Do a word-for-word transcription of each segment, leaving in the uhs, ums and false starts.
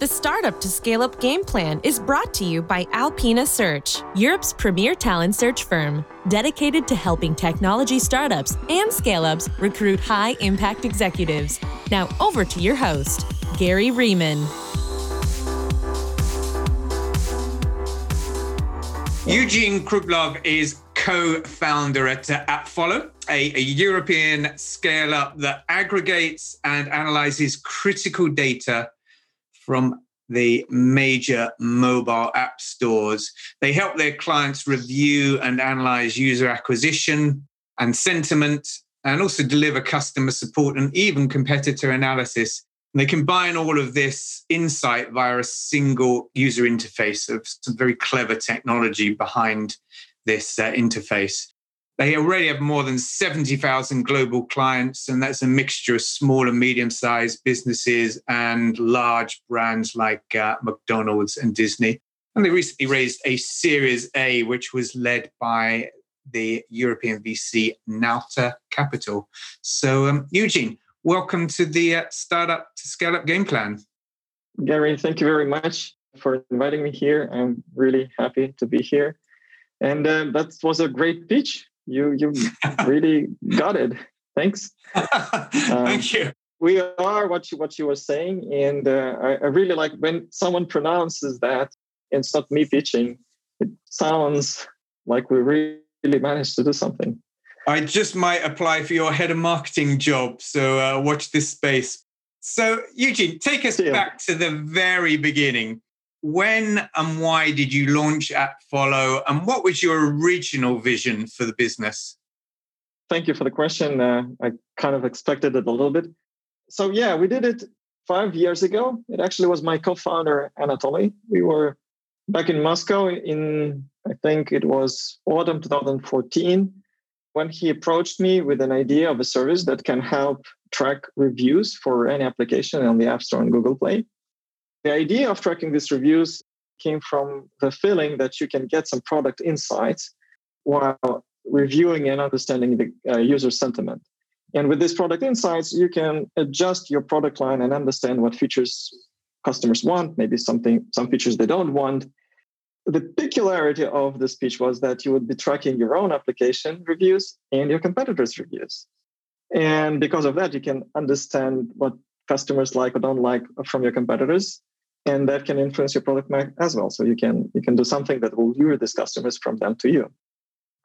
The Startup to Scale Up Game Plan is brought to you by Alpina Search, Europe's premier talent search firm, dedicated to helping technology startups and scale-ups recruit high-impact executives. Now over to your host, Gary Riemann. Eugene Kruglov is co-founder at AppFollow, a, a European scale-up that aggregates and analyzes critical data from the major mobile app stores. They help their clients review and analyze user acquisition and sentiment, and also deliver customer support and even competitor analysis. And they combine all of this insight via a single user interface of some very clever technology behind this uh, interface. They already have more than seventy thousand global clients, and that's a mixture of small and medium-sized businesses and large brands like uh, McDonald's and Disney. And they recently raised a Series A, which was led by the European V C Nauta Capital. So, um, Eugene, welcome to the uh, Startup to Scale Up Game Plan. Gary, thank you very much for inviting me here. I'm really happy to be here. And uh, that was a great pitch. You you really got it. Thanks. um, Thank you. We are what you, what you were saying. And uh, I, I really like when someone pronounces that, and it's not me pitching, it sounds like we really managed to do something. I just might apply for your head of marketing job. So uh, watch this space. So Eugene, take us yeah. back to the very beginning. When and why did you launch AppFollow, and what was your original vision for the business? Thank you for the question. Uh, I kind of expected it a little bit. So yeah, we did it five years ago. It actually was my co-founder, Anatoly. We were back in Moscow in, I think it was autumn twenty fourteen, when he approached me with an idea of a service that can help track reviews for any application on the App Store and Google Play. The idea of tracking these reviews came from the feeling that you can get some product insights while reviewing and understanding the uh, user sentiment. And with this product insights, you can adjust your product line and understand what features customers want, maybe something, some features they don't want. The peculiarity of this pitch was that you would be tracking your own application reviews and your competitors' reviews. And because of that, you can understand what customers like or don't like from your competitors. And that can influence your product as well. So you can you can do something that will lure these customers from them to you.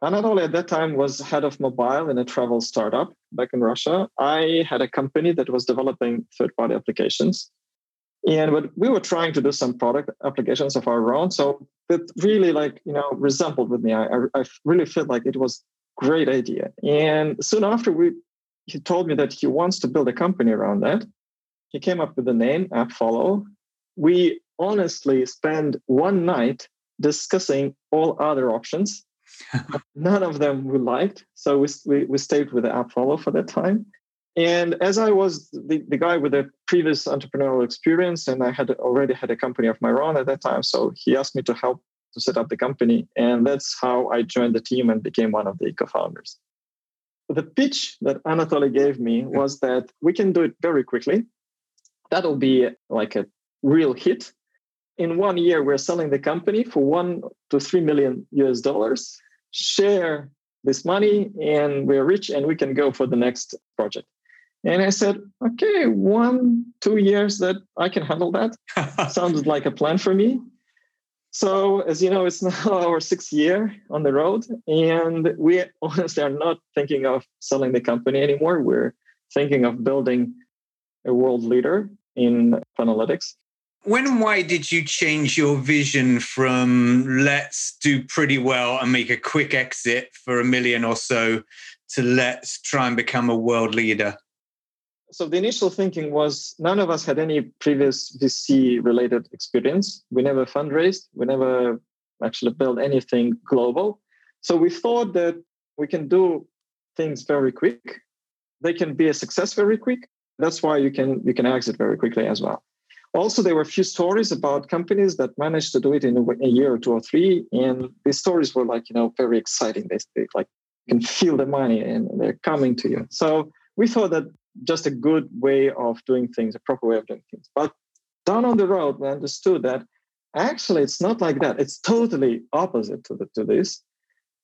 Anatoly at that time was head of mobile in a travel startup back in Russia. I had a company that was developing third-party applications. And what we were trying to do some product applications of our own. So it really like, you know, resembled with me. I, I really felt like it was a great idea. And soon after we he told me that he wants to build a company around that. He came up with the name AppFollow. We honestly spent one night discussing all other options. None of them we liked. So we, we, we stayed with the AppFollow for that time. And as I was the, the guy with the previous entrepreneurial experience, and I had already had a company of my own at that time. So he asked me to help to set up the company. And that's how I joined the team and became one of the co-founders. The pitch that Anatoly gave me was that we can do it very quickly. That'll be like a real hit. In one year, we're selling the company for one to three million U S dollars. Share this money, and we're rich, and we can go for the next project. And I said, okay, one, two years that I can handle that. Sounds like a plan for me. So as you know, it's now our sixth year on the road, and we honestly are not thinking of selling the company anymore. We're thinking of building a world leader in analytics. When and why did you change your vision from let's do pretty well and make a quick exit for a million or so to let's try and become a world leader? So the initial thinking was none of us had any previous V C-related experience. We never fundraised. We never actually built anything global. So we thought that we can do things very quick. They can be a success very quick. That's why you can you can exit very quickly as well. Also, there were a few stories about companies that managed to do it in a, a year or two or three, and these stories were like you know very exciting. They, they like you can feel the money and they're coming to you. So we thought that just a good way of doing things, a proper way of doing things. But down on the road, we understood that actually it's not like that. It's totally opposite to, the, to this.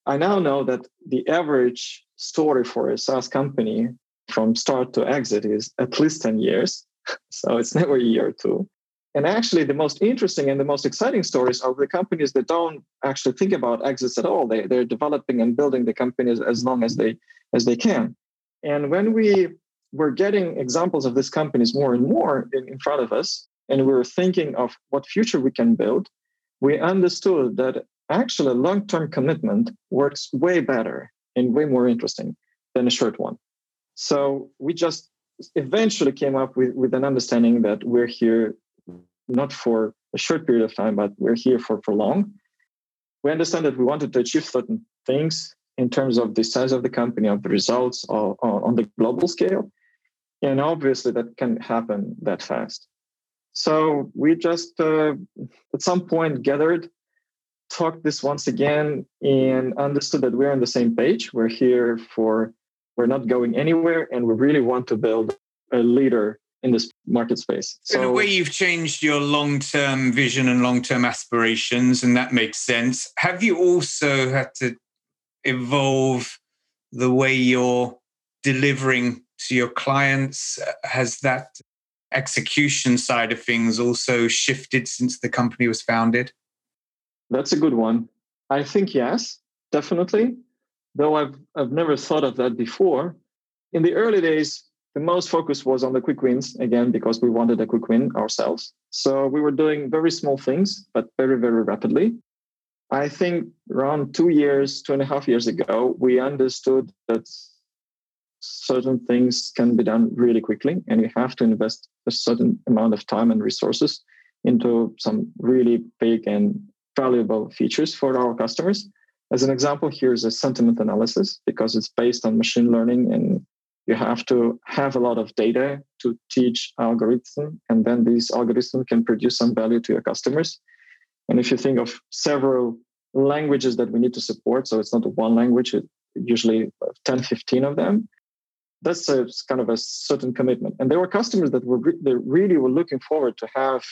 I now know that the average story for a SaaS company from start to exit is at least ten years. So it's never a year or two. And actually, the most interesting and the most exciting stories are the companies that don't actually think about exits at all. They, they're developing and building the companies as long as they as they can. And when we were getting examples of these companies more and more in, in front of us, and we were thinking of what future we can build, we understood that actually long-term commitment works way better and way more interesting than a short one. So we just eventually came up with, with an understanding that we're here not for a short period of time, but we're here for, for long. We understand that we wanted to achieve certain things in terms of the size of the company, of the results or, or on the global scale. And obviously that can happen that fast. So we just, uh, at some point, gathered, talked this once again, and understood that we're on the same page. We're here for, we're not going anywhere, and we really want to build a leader in this market space. So in a way, you've changed your long-term vision and long-term aspirations, and that makes sense. Have you also had to evolve the way you're delivering to your clients? Has that execution side of things also shifted since the company was founded? That's a good one. I think yes, definitely. Though I've I've never thought of that before. In the early days, the most focus was on the quick wins, again, because we wanted a quick win ourselves. So we were doing very small things, but very, very rapidly. I think around two years, two and a half years ago, we understood that certain things can be done really quickly, and you have to invest a certain amount of time and resources into some really big and valuable features for our customers. As an example, here's a sentiment analysis, because it's based on machine learning, and you have to have a lot of data to teach algorithms, and then these algorithms can produce some value to your customers. And if you think of several languages that we need to support, so it's not one language, it usually ten, fifteen of them, that's a, kind of a certain commitment. And there were customers that were they really were looking forward to have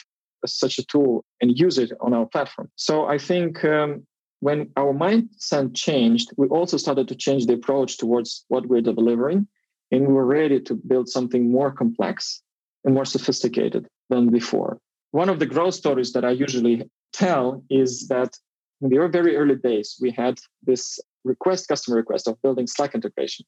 such a tool and use it on our platform. So I think um, when our mindset changed, we also started to change the approach towards what we're delivering. And we were ready to build something more complex and more sophisticated than before. One of the growth stories that I usually tell is that in the very early days, we had this request, customer request of building Slack integration.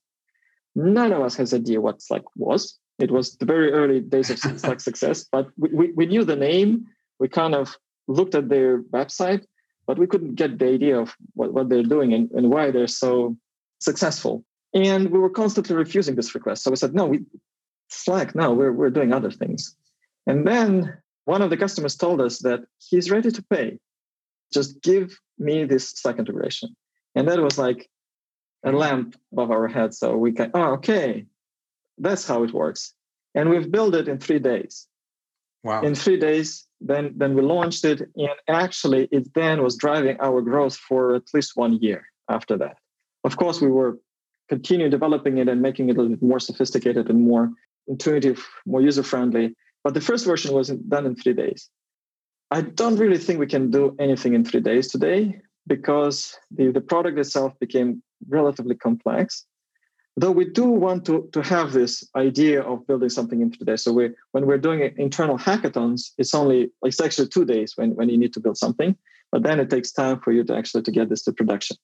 None of us has idea what Slack was. It was the very early days of Slack success, but we, we, we knew the name. We kind of looked at their website, but we couldn't get the idea of what, what they're doing and, and why they're so successful. And we were constantly refusing this request. So we said, no, we Slack, no, we're, we're doing other things. And then one of the customers told us that he's ready to pay. Just give me this Slack integration. And that was like a lamp above our head. So we can, oh, okay, that's how it works. And we've built it in three days. Wow. In three days, then, then we launched it. And actually, it then was driving our growth for at least one year after that. Of course, we were continue developing it and making it a little bit more sophisticated and more intuitive, more user-friendly. But the first version was done in three days. I don't really think we can do anything in three days today because the, the product itself became relatively complex. Though we do want to, to have this idea of building something in three days. So we, when we're doing internal hackathons, it's only it's actually two days when, when you need to build something. But then it takes time for you to actually to get this to production.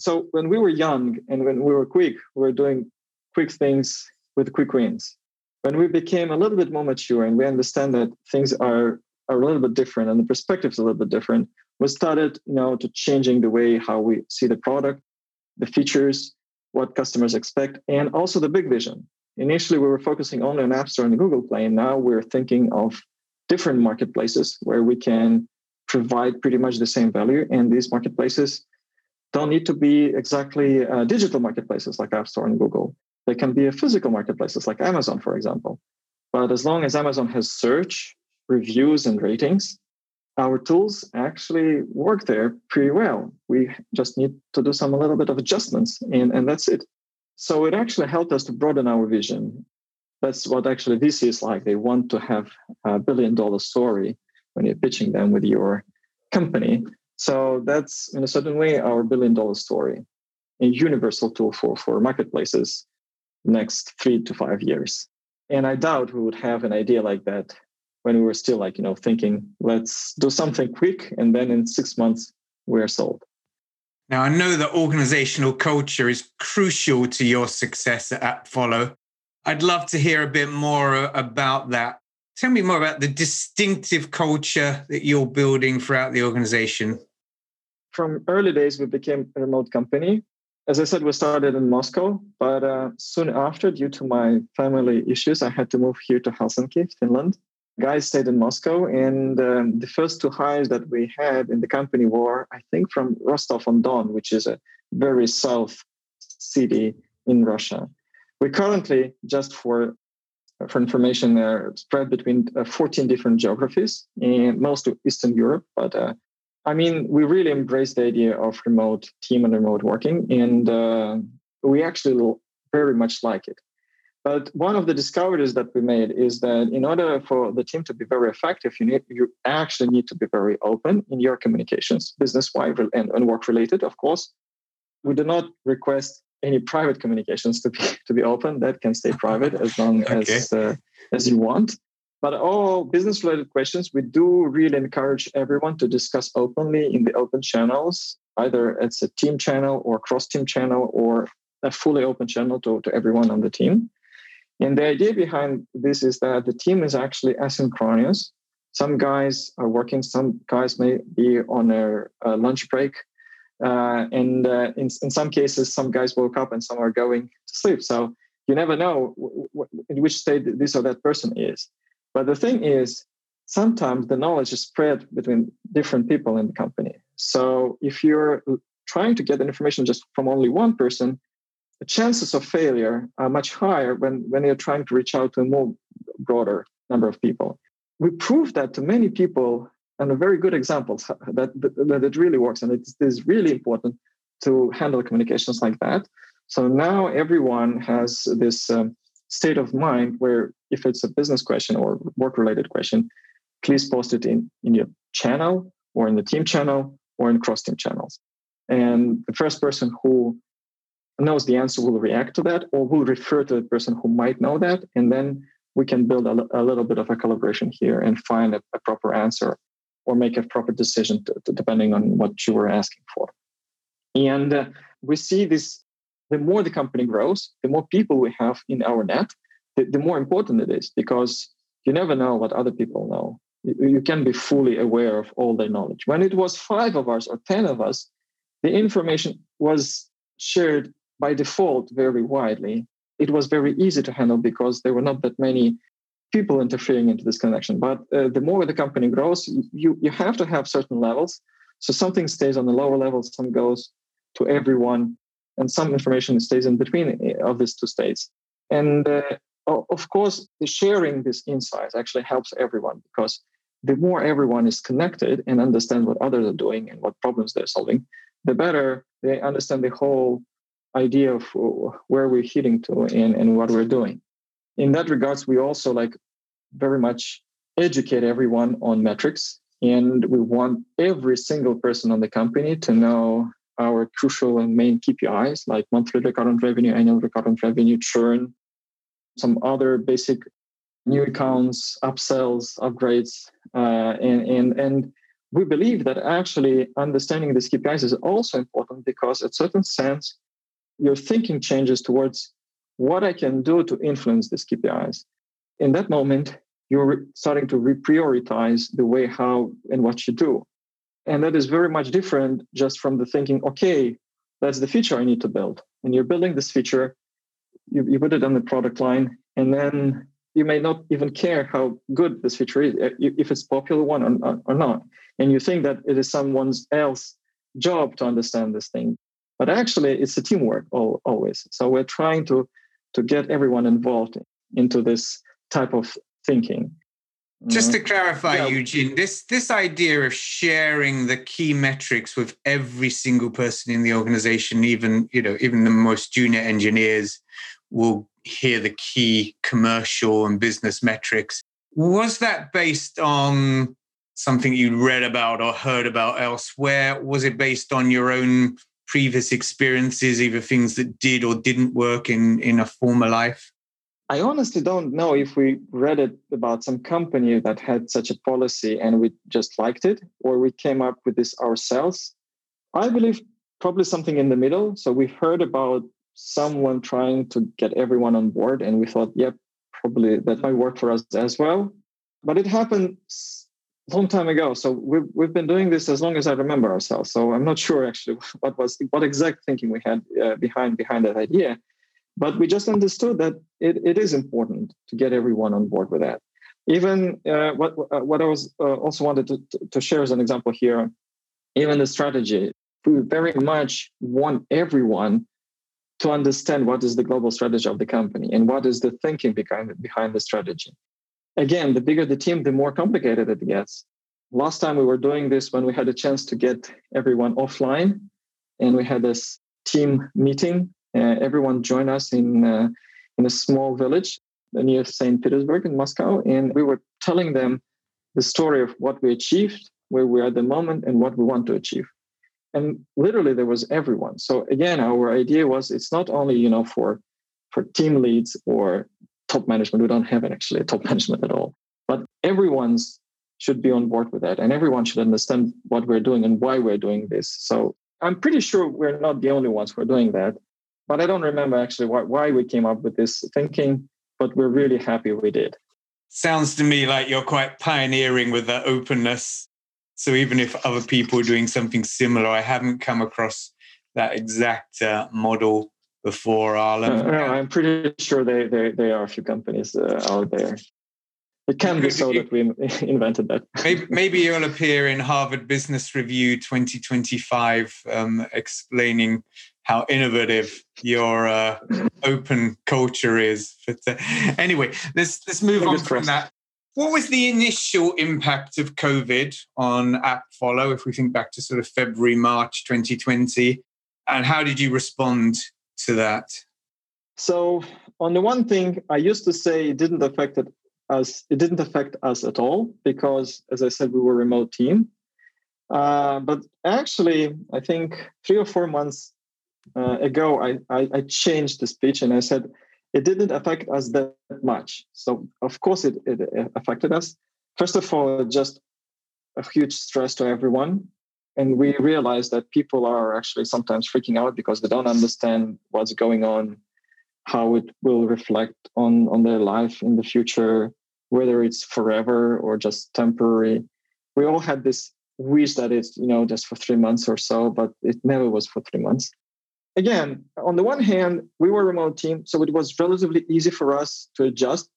So when we were young and when we were quick, we were doing quick things with quick wins. When we became a little bit more mature and we understand that things are, are a little bit different and the perspective's a little bit different, we started, you know, to changing the way how we see the product, the features, what customers expect, and also the big vision. Initially, we were focusing only on App Store and Google Play, and now we're thinking of different marketplaces where we can provide pretty much the same value. And these marketplaces don't need to be exactly uh, digital marketplaces like App Store and Google. They can be a physical marketplaces like Amazon, for example. But as long as Amazon has search, reviews, and ratings, our tools actually work there pretty well. We just need to do some a little bit of adjustments, and, and that's it. So it actually helped us to broaden our vision. that's what actually V C is like. They want to have a billion dollar story when you're pitching them with your company. So that's, in a certain way, our billion dollar story, a universal tool for, for marketplaces next three to five years. And I doubt we would have an idea like that when we were still like, you know, thinking, let's do something quick. And then in six months, we're sold. Now, I know that organizational culture is crucial to your success at AppFollow. I'd love to hear a bit more about that. Tell me more about the distinctive culture that you're building throughout the organization. From early days, we became a remote company. As I said, we started in Moscow, but uh, soon after, due to my family issues, I had to move here to Helsinki, Finland. Guys stayed in Moscow, and um, the first two hires that we had in the company were, I think, from Rostov-on-Don, which is a very south city in Russia. We currently, just for for information, are spread between uh, fourteen different geographies, and most of Eastern Europe. But uh, I mean, we really embrace the idea of remote team and remote working, and uh, we actually very much like it. But one of the discoveries that we made is that in order for the team to be very effective, you need, you actually need to be very open in your communications, business-wide and, and work-related, of course. We do not request any private communications to be to be open. That can stay private as long okay. as uh, as you want. But all business-related questions, we do really encourage everyone to discuss openly in the open channels, either it's a team channel or cross-team channel or a fully open channel to, to everyone on the team. And the idea behind this is that the team is actually asynchronous. Some guys are working, some guys may be on a, a lunch break. Uh, and uh, in, in some cases, some guys woke up and some are going to sleep. So you never know w- w- in which state this or that person is. But the thing is, sometimes the knowledge is spread between different people in the company. So if you're trying to get information just from only one person, the chances of failure are much higher when, when you're trying to reach out to a more broader number of people. We proved that to many people, and a very good example that, that it really works. And it is really important to handle communications like that. So now everyone has this um, state of mind where if it's a business question or work-related question, please post it in, in your channel or in the team channel or in cross-team channels. And the first person who knows the answer will react to that or will refer to the person who might know that. And then we can build a, a little bit of a collaboration here and find a, a proper answer or make a proper decision to, to, depending on what you were asking for. And uh, we see this, the more the company grows, the more people we have in our net, the, the more important it is because you never know what other people know. You, you can be fully aware of all their knowledge. When it was five of us or ten of us, the information was shared by default very widely. It was very easy to handle because there were not that many people interfering into this connection. But uh, the more the company grows, you, you have to have certain levels. So something stays on the lower level, some goes to everyone, and some information stays in between of these two states. And uh, of course, the sharing these insights actually helps everyone because the more everyone is connected and understands what others are doing and what problems they're solving, the better they understand the whole idea of where we're heading to and, and what we're doing. In that regards, we also like very much educate everyone on metrics, and we want every single person on the company to know our crucial and main K P Is like monthly recurrent revenue, annual recurrent revenue, churn, some other basic new accounts, upsells, upgrades, uh, and and and we believe that actually understanding these K P Is is also important because, at certain sense, your thinking changes towards what I can do to influence these K P Is. In that moment, you're starting to reprioritize the way how and what you do. And that is very much different just from the thinking, okay, that's the feature I need to build. And you're building this feature, you, you put it on the product line, and then you may not even care how good this feature is, if it's a popular one or, or not. And you think that it is someone else's job to understand this thing. But actually, it's a teamwork always. So we're trying to to get everyone involved into this type of thinking. Just to clarify, yeah. Eugene, this, this idea of sharing the key metrics with every single person in the organization, even, you know, even the most junior engineers will here the key commercial and business metrics. Was that based on something you read about or heard about elsewhere? Was it based on your own previous experiences, either things that did or didn't work in, in a former life? I honestly don't know if we read it about some company that had such a policy and we just liked it, or we came up with this ourselves. I believe probably something in the middle. So we heard about someone trying to get everyone on board and we thought, yep, probably that might work for us as well. But it happened a long time ago. So we've, we've been doing this as long as I remember ourselves. So I'm not sure actually what was what exact thinking we had uh, behind behind that idea. But we just understood that it, it is important to get everyone on board with that. Even uh, what what I was uh, also wanted to, to share as an example here, even the strategy, we very much want everyone to understand what is the global strategy of the company and what is the thinking behind behind the strategy. Again, the bigger the team, the more complicated it gets. Last time we were doing this when we had a chance to get everyone offline, and we had this team meeting. Uh, everyone joined us in uh, in a small village near Saint Petersburg in Moscow. And we were telling them the story of what we achieved, where we are at the moment, and what we want to achieve. And literally there was everyone. So again, our idea was it's not only, you know, for, for team leads or top management. We don't have actually a top management at all. But everyone should be on board with that. And everyone should understand what we're doing and why we're doing this. So I'm pretty sure we're not the only ones who are doing that. But I don't remember actually why, why we came up with this thinking, but we're really happy we did. Sounds to me like you're quite pioneering with that openness. So even if other people are doing something similar, I haven't come across that exact uh, model before, Arlen. Uh, no, I'm pretty sure there they, they are a few companies uh, out there. It can be so that we invented that. maybe, maybe you'll appear in Harvard Business Review twenty twenty-five um, explaining how innovative your uh, open culture is. But uh, anyway, let's let's move Fingers on from crossed. That. What was the initial impact of COVID on AppFollow, if we think back to sort of February, March twenty twenty? And how did you respond to that? So on the one thing, I used to say it didn't affect us. It didn't affect us at all because, as I said, we were a remote team. Uh, but actually, I think three or four months Uh, ago, I, I, I changed the speech and I said it didn't affect us that much. So, of course, it, it affected us. First of all, just a huge stress to everyone. And we realized that people are actually sometimes freaking out because they don't understand what's going on, how it will reflect on, on their life in the future, whether it's forever or just temporary. We all had this wish that it's, you know, just for three months or so, but it never was for three months. Again, on the one hand, we were a remote team, so it was relatively easy for us to adjust.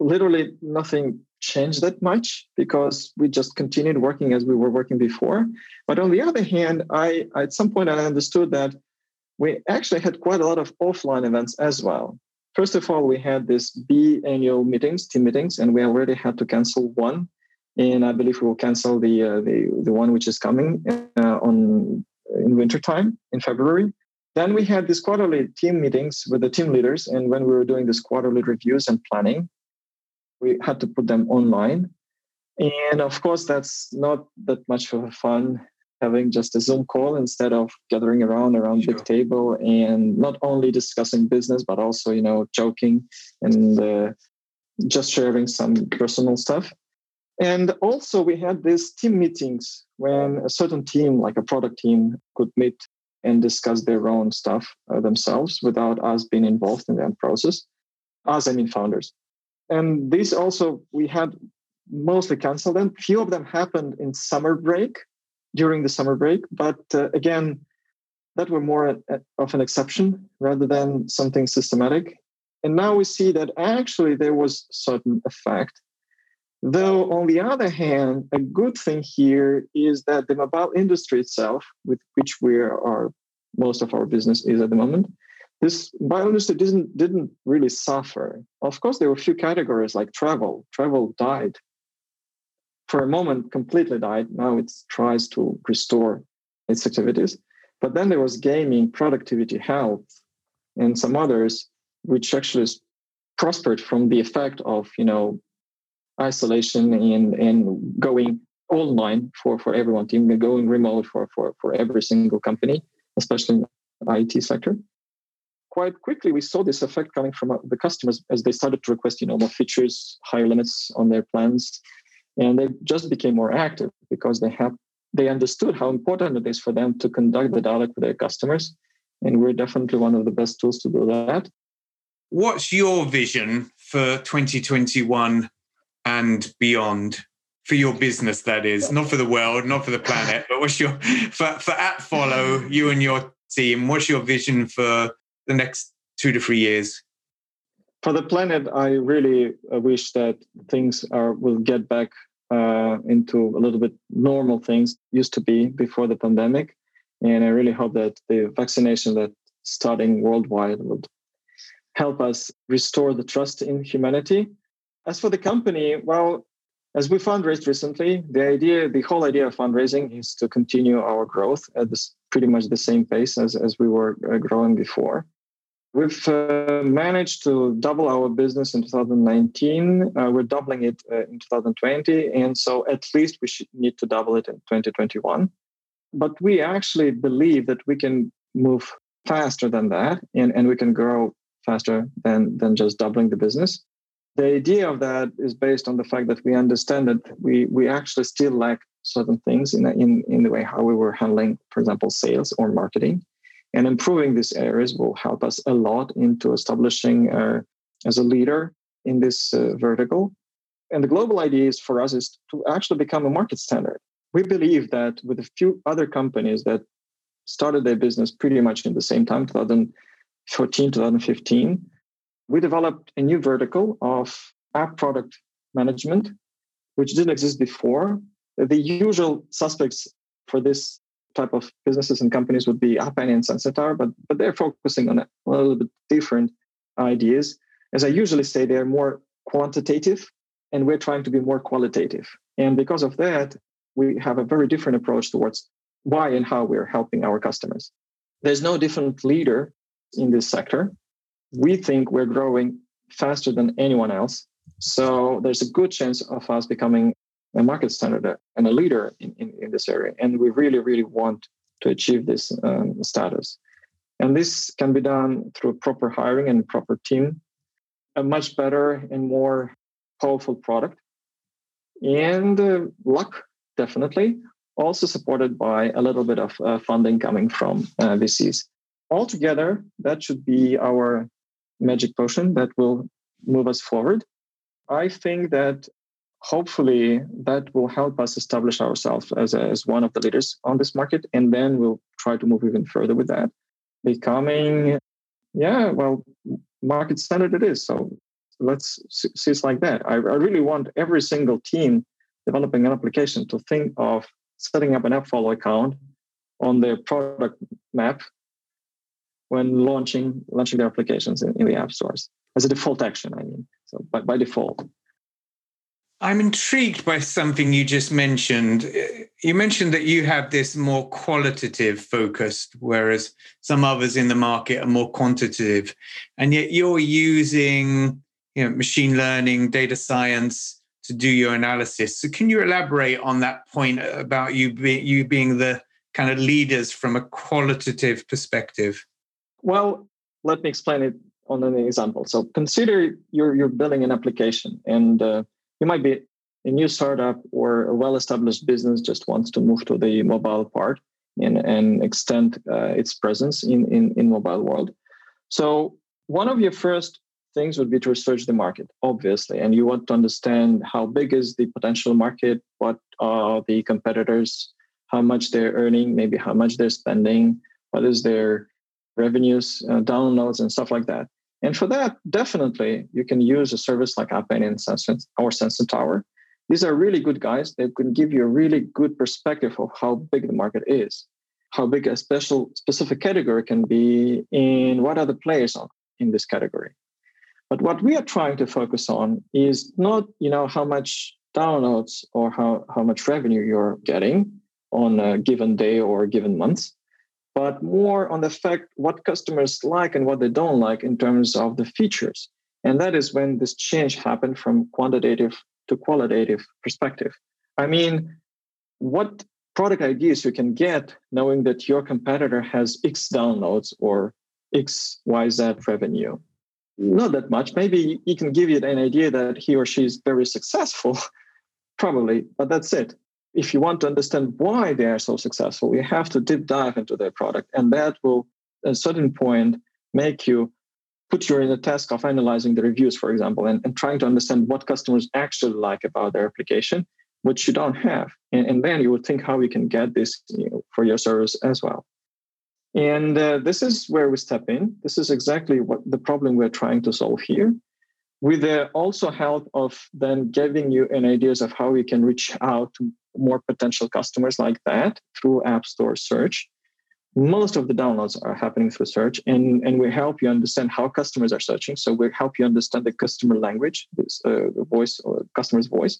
Literally nothing changed that much because we just continued working as we were working before. But on the other hand, I at some point I understood that we actually had quite a lot of offline events as well. First of all, we had this biannual meetings, team meetings, and we already had to cancel one. And I believe we will cancel the uh, the, the one which is coming uh, on in wintertime in February. Then we had these quarterly team meetings with the team leaders. And when we were doing these quarterly reviews and planning, we had to put them online. And of course, that's not that much of a fun, having just a Zoom call instead of gathering around around sure. big table and not only discussing business, but also, you know, joking and uh, just sharing some personal stuff. And also we had these team meetings when a certain team, like a product team, could meet and discuss their own stuff uh, themselves without us being involved in that process. Us, I mean founders. And these also, we had mostly canceled them. Few of them happened in summer break, during the summer break. But uh, again, that were more a, a, of an exception rather than something systematic. And now we see that actually there was certain effect. Though, on the other hand, a good thing here is that the mobile industry itself, with which we are, most of our business is at the moment, this mobile industry didn't, didn't really suffer. Of course, there were a few categories like travel. Travel died. For a moment, completely died. Now it tries to restore its activities. But then there was gaming, productivity, health, and some others which actually prospered from the effect of, you know, isolation and, and going online for, for everyone, going remote for, for, for every single company, especially in the I T sector. Quite quickly, we saw this effect coming from the customers as they started to request, you know, more features, higher limits on their plans. And they just became more active because they have they understood how important it is for them to conduct the dialogue with their customers. And we're definitely one of the best tools to do that. What's your vision for twenty twenty-one and beyond? For your business, that is, not for the world, not for the planet, but what's your, for, for AppFollow, you and your team, what's your vision for the next two to three years? For the planet, I really wish that things are will get back uh, into a little bit normal things used to be before the pandemic. And I really hope that the vaccination that's starting worldwide would help us restore the trust in humanity. As for the company, well, as we fundraised recently, the idea, the whole idea of fundraising is to continue our growth at this pretty much the same pace as, as we were growing before. We've uh, managed to double our business in two thousand nineteen. Uh, we're doubling it uh, in two thousand twenty. And so at least we should need to double it in twenty twenty-one. But we actually believe that we can move faster than that and, and we can grow faster than, than just doubling the business. The idea of that is based on the fact that we understand that we, we actually still lack certain things in, in, in the way how we were handling, for example, sales or marketing. And improving these areas will help us a lot into establishing uh, as a leader in this uh, vertical. And the global idea is for us is to actually become a market standard. We believe that with a few other companies that started their business pretty much in the same time, twenty fourteen, twenty fifteen, we developed a new vertical of app product management, which didn't exist before. The usual suspects for this type of businesses and companies would be App Annie and Sensor Tower, but, but they're focusing on a little bit different ideas. As I usually say, they're more quantitative, and we're trying to be more qualitative. And because of that, we have a very different approach towards why and how we're helping our customers. There's no different leader in this sector. We think we're growing faster than anyone else. So there's a good chance of us becoming a market standard and a leader in, in, in this area. And we really, really want to achieve this um, status. And this can be done through proper hiring and proper team, a much better and more powerful product, and uh, luck, definitely, also supported by a little bit of uh, funding coming from uh, V Cs. Altogether, that should be our magic potion that will move us forward. I think that hopefully that will help us establish ourselves as, a, as one of the leaders on this market. And then we'll try to move even further with that. Becoming, yeah, well, market standard it is. So let's see it like that. I, I really want every single team developing an application to think of setting up an AppFollow account on their product map when launching launching their applications in, in the app stores as a default action, I mean, so by, by default. I'm intrigued by something you just mentioned. You mentioned that you have this more qualitative focus, whereas some others in the market are more quantitative, and yet you're using you know, machine learning, data science to do your analysis. So can you elaborate on that point about you, be, you being the kind of leaders from a qualitative perspective? Well, let me explain it on an example. So consider you're, you're building an application, and uh, you might be a new startup or a well-established business just wants to move to the mobile part and, and extend uh, its presence in, in, in mobile world. So one of your first things would be to research the market, obviously, and you want to understand how big is the potential market, what are the competitors, how much they're earning, maybe how much they're spending, what is their revenues, uh, downloads, and stuff like that. And for that, definitely, you can use a service like App Annie and Sensor, or Sensor Tower. These are really good guys. They can give you a really good perspective of how big the market is, how big a special specific category can be, and what are the players on in this category. But what we are trying to focus on is not, you know, how much downloads or how, how much revenue you're getting on a given day or a given month, but more on the fact what customers like and what they don't like in terms of the features. And that is when this change happened from quantitative to qualitative perspective. I mean, what product ideas you can get knowing that your competitor has X downloads or X, Y, Z revenue? Not that much. Maybe he can give you an idea that he or she is very successful, probably, but that's it. If you want to understand why they are so successful, you have to deep dive into their product. And that will, at a certain point, make you put you in the task of analyzing the reviews, for example, and, and trying to understand what customers actually like about their application, which you don't have. And, and then you will think how you can get this, you know, for your service as well. And uh, this is where we step in. This is exactly what the problem we're trying to solve here, with the also help of then giving you an ideas of how you can reach out to more potential customers like that through App Store search. Most of the downloads are happening through search, and, and we help you understand how customers are searching. So we help you understand the customer language, this, uh, the voice, or customer's voice.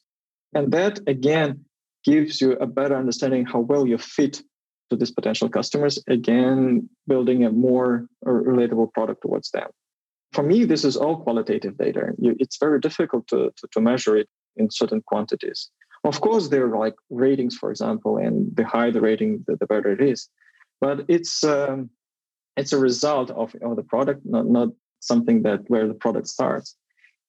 And that, again, gives you a better understanding how well you fit to these potential customers, again, building a more relatable product towards them. For me, this is all qualitative data. It's very difficult to, to, to measure it in certain quantities. Of course, there are like ratings, for example, and the higher the rating, the, the better it is. But it's um, it's a result of, of the product, not, not something that where the product starts.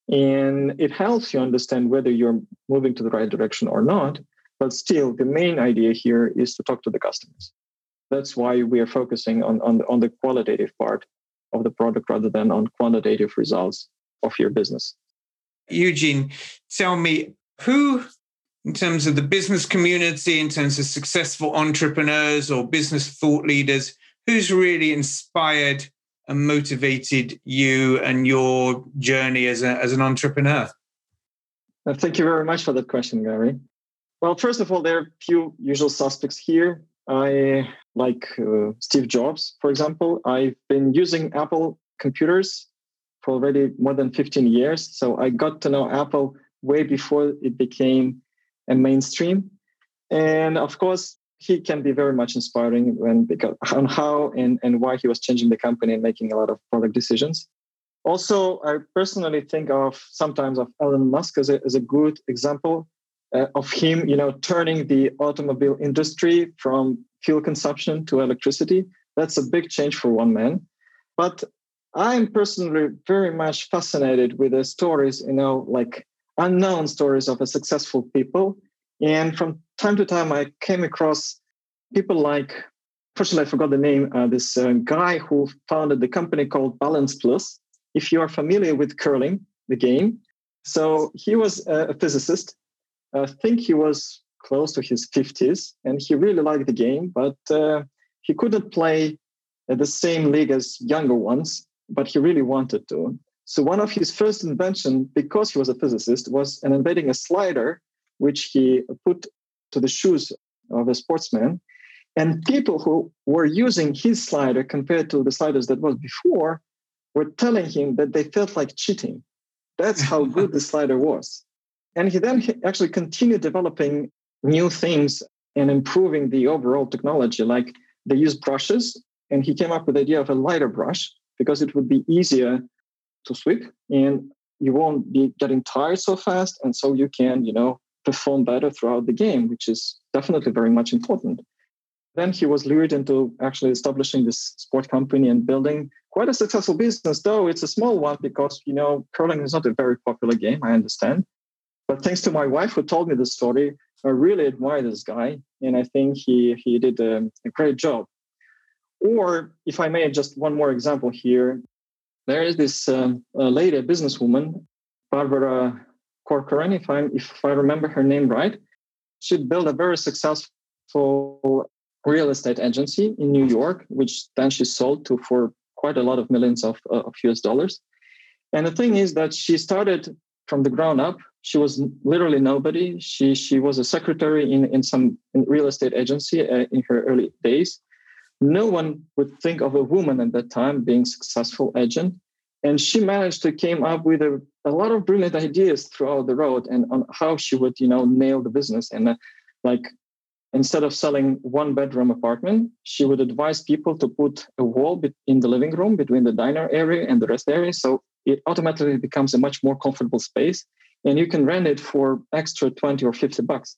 And it helps you understand whether you're moving to the right direction or not. But still, the main idea here is to talk to the customers. That's why we are focusing on, on, on the qualitative part of the product rather than on quantitative results of your business. Eugene, tell me, who in terms of the business community, in terms of successful entrepreneurs or business thought leaders, who's really inspired and motivated you and your journey as, a, as an entrepreneur? Thank you very much for that question, Gary. Well, first of all, there are a few usual suspects here. I like uh, Steve Jobs, for example. I've been using Apple computers for already more than fifteen years. So I got to know Apple way before it became and mainstream. And of course, he can be very much inspiring when because on how and, and why he was changing the company and making a lot of product decisions. Also, I personally think of sometimes of Elon Musk as a, as a good example uh, of him, you know, turning the automobile industry from fuel consumption to electricity. That's a big change for one man. But I'm personally very much fascinated with the stories, you know, like unknown stories of successful people. And from time to time, I came across people like, fortunately, I forgot the name, uh, this uh, guy who founded the company called Balance Plus, if you are familiar with curling, the game. So he was a physicist. I think he was close to his fifties, and he really liked the game, but uh, he couldn't play at the same league as younger ones, but he really wanted to. So one of his first inventions, because he was a physicist, was an embedding a slider, which he put to the shoes of a sportsman. And people who were using his slider compared to the sliders that was before were telling him that they felt like cheating. That's how good the slider was. And he then actually continued developing new things and improving the overall technology. Like they used brushes, and he came up with the idea of a lighter brush because it would be easier to sweep, and you won't be getting tired so fast, and so you can, you know, perform better throughout the game, which is definitely very much important. Then he was lured into actually establishing this sport company and building quite a successful business, though it's a small one because, you know, curling is not a very popular game, I understand. But thanks to my wife who told me the story, I really admire this guy, and I think he he did a, a great job. Or if I may, just one more example here. There is this um, uh, lady, a businesswoman, Barbara Corcoran, if, I'm, if I remember her name right. She built a very successful real estate agency in New York, which then she sold to for quite a lot of millions of, uh, of U S dollars. And the thing is that she started from the ground up. She was literally nobody. She she was a secretary in, in some in real estate agency uh, in her early days. No one would think of a woman at that time being a successful agent. And she managed to came up with a, a lot of brilliant ideas throughout the road and on how she would, you know, nail the business. And uh, like Instead of selling one bedroom apartment, she would advise people to put a wall in the living room between the diner area and the rest area. So it automatically becomes a much more comfortable space, and you can rent it for extra twenty or fifty bucks.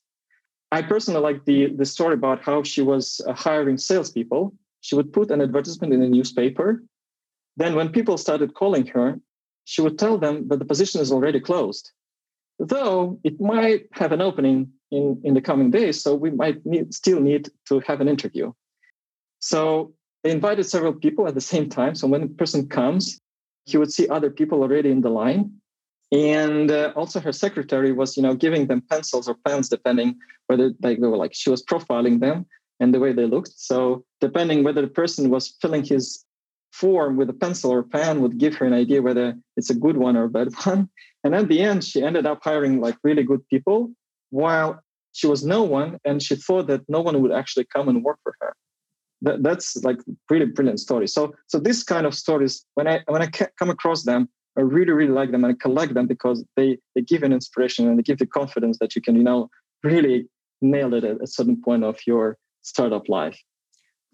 I personally like the, the story about how she was hiring salespeople. She would put an advertisement in a newspaper. Then when people started calling her, she would tell them that the position is already closed, though it might have an opening in, in the coming days, so we might need, still need to have an interview. So they invited several people at the same time. So when a person comes, he would see other people already in the line. And uh, also her secretary was, you know, giving them pencils or pens, depending whether like, they were like, she was profiling them and the way they looked. So depending whether the person was filling his form with a pencil or pen would give her an idea whether it's a good one or a bad one. And at the end, she ended up hiring like really good people, while she was no one, and she thought that no one would actually come and work for her. That, that's like a really brilliant story. So, so this kind of stories, when I when I come across them, I really really like them, and I collect them because they they give an inspiration and they give the confidence that you can, you know, really nail it at a certain point of your startup life.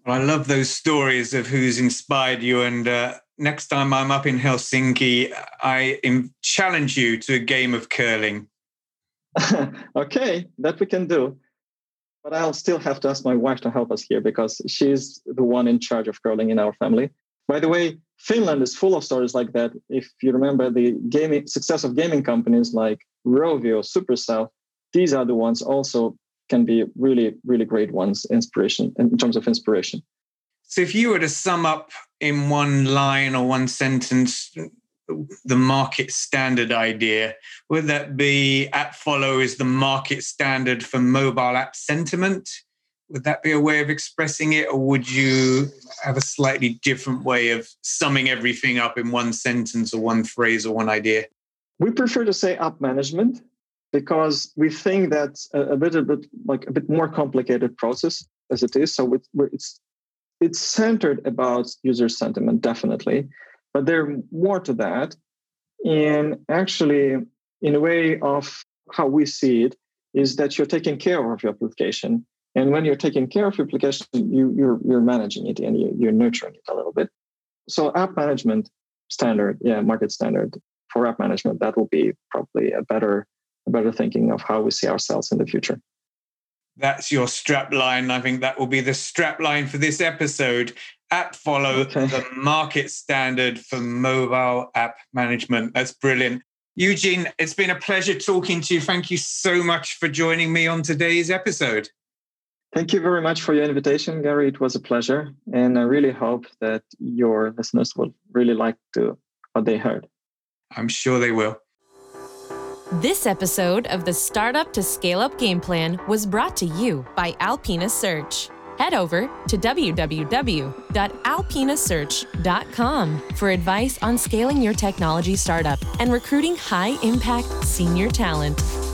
Well, I love those stories of who's inspired you, and uh, next time I'm up in Helsinki, I am, challenge you to a game of curling. Okay, that we can do. But I'll still have to ask my wife to help us here because she's the one in charge of curling in our family. By the way, Finland is full of stories like that. If you remember the gaming success of gaming companies like Rovio, Supercell, these are the ones also can be really, really great ones inspiration in terms of inspiration. So if you were to sum up in one line or one sentence the market standard idea, would that be AppFollow is the market standard for mobile app sentiment? Would that be a way of expressing it, or would you have a slightly different way of summing everything up in one sentence or one phrase or one idea? We prefer to say app management because we think that's a, a bit, a bit like a bit more complicated process as it is. So it's it's centered about user sentiment, definitely. But there's more to that. And actually, in a way of how we see it, is that you're taking care of your application. And when you're taking care of your application, you, you're, you're managing it and you, you're nurturing it a little bit. So app management standard, yeah, market standard for app management, that will be probably a better, a better thinking of how we see ourselves in the future. That's your strap line. I think that will be the strap line for this episode. AppFollow, okay. The market standard for mobile app management. That's brilliant. Eugene, it's been a pleasure talking to you. Thank you so much for joining me on today's episode. Thank you very much for your invitation, Gary. It was a pleasure. And I really hope that your listeners will really like to what they heard. I'm sure they will. This episode of the Startup to Scale Up Game Plan was brought to you by Alpina Search. Head over to w w w dot alpina search dot com for advice on scaling your technology startup and recruiting high-impact senior talent.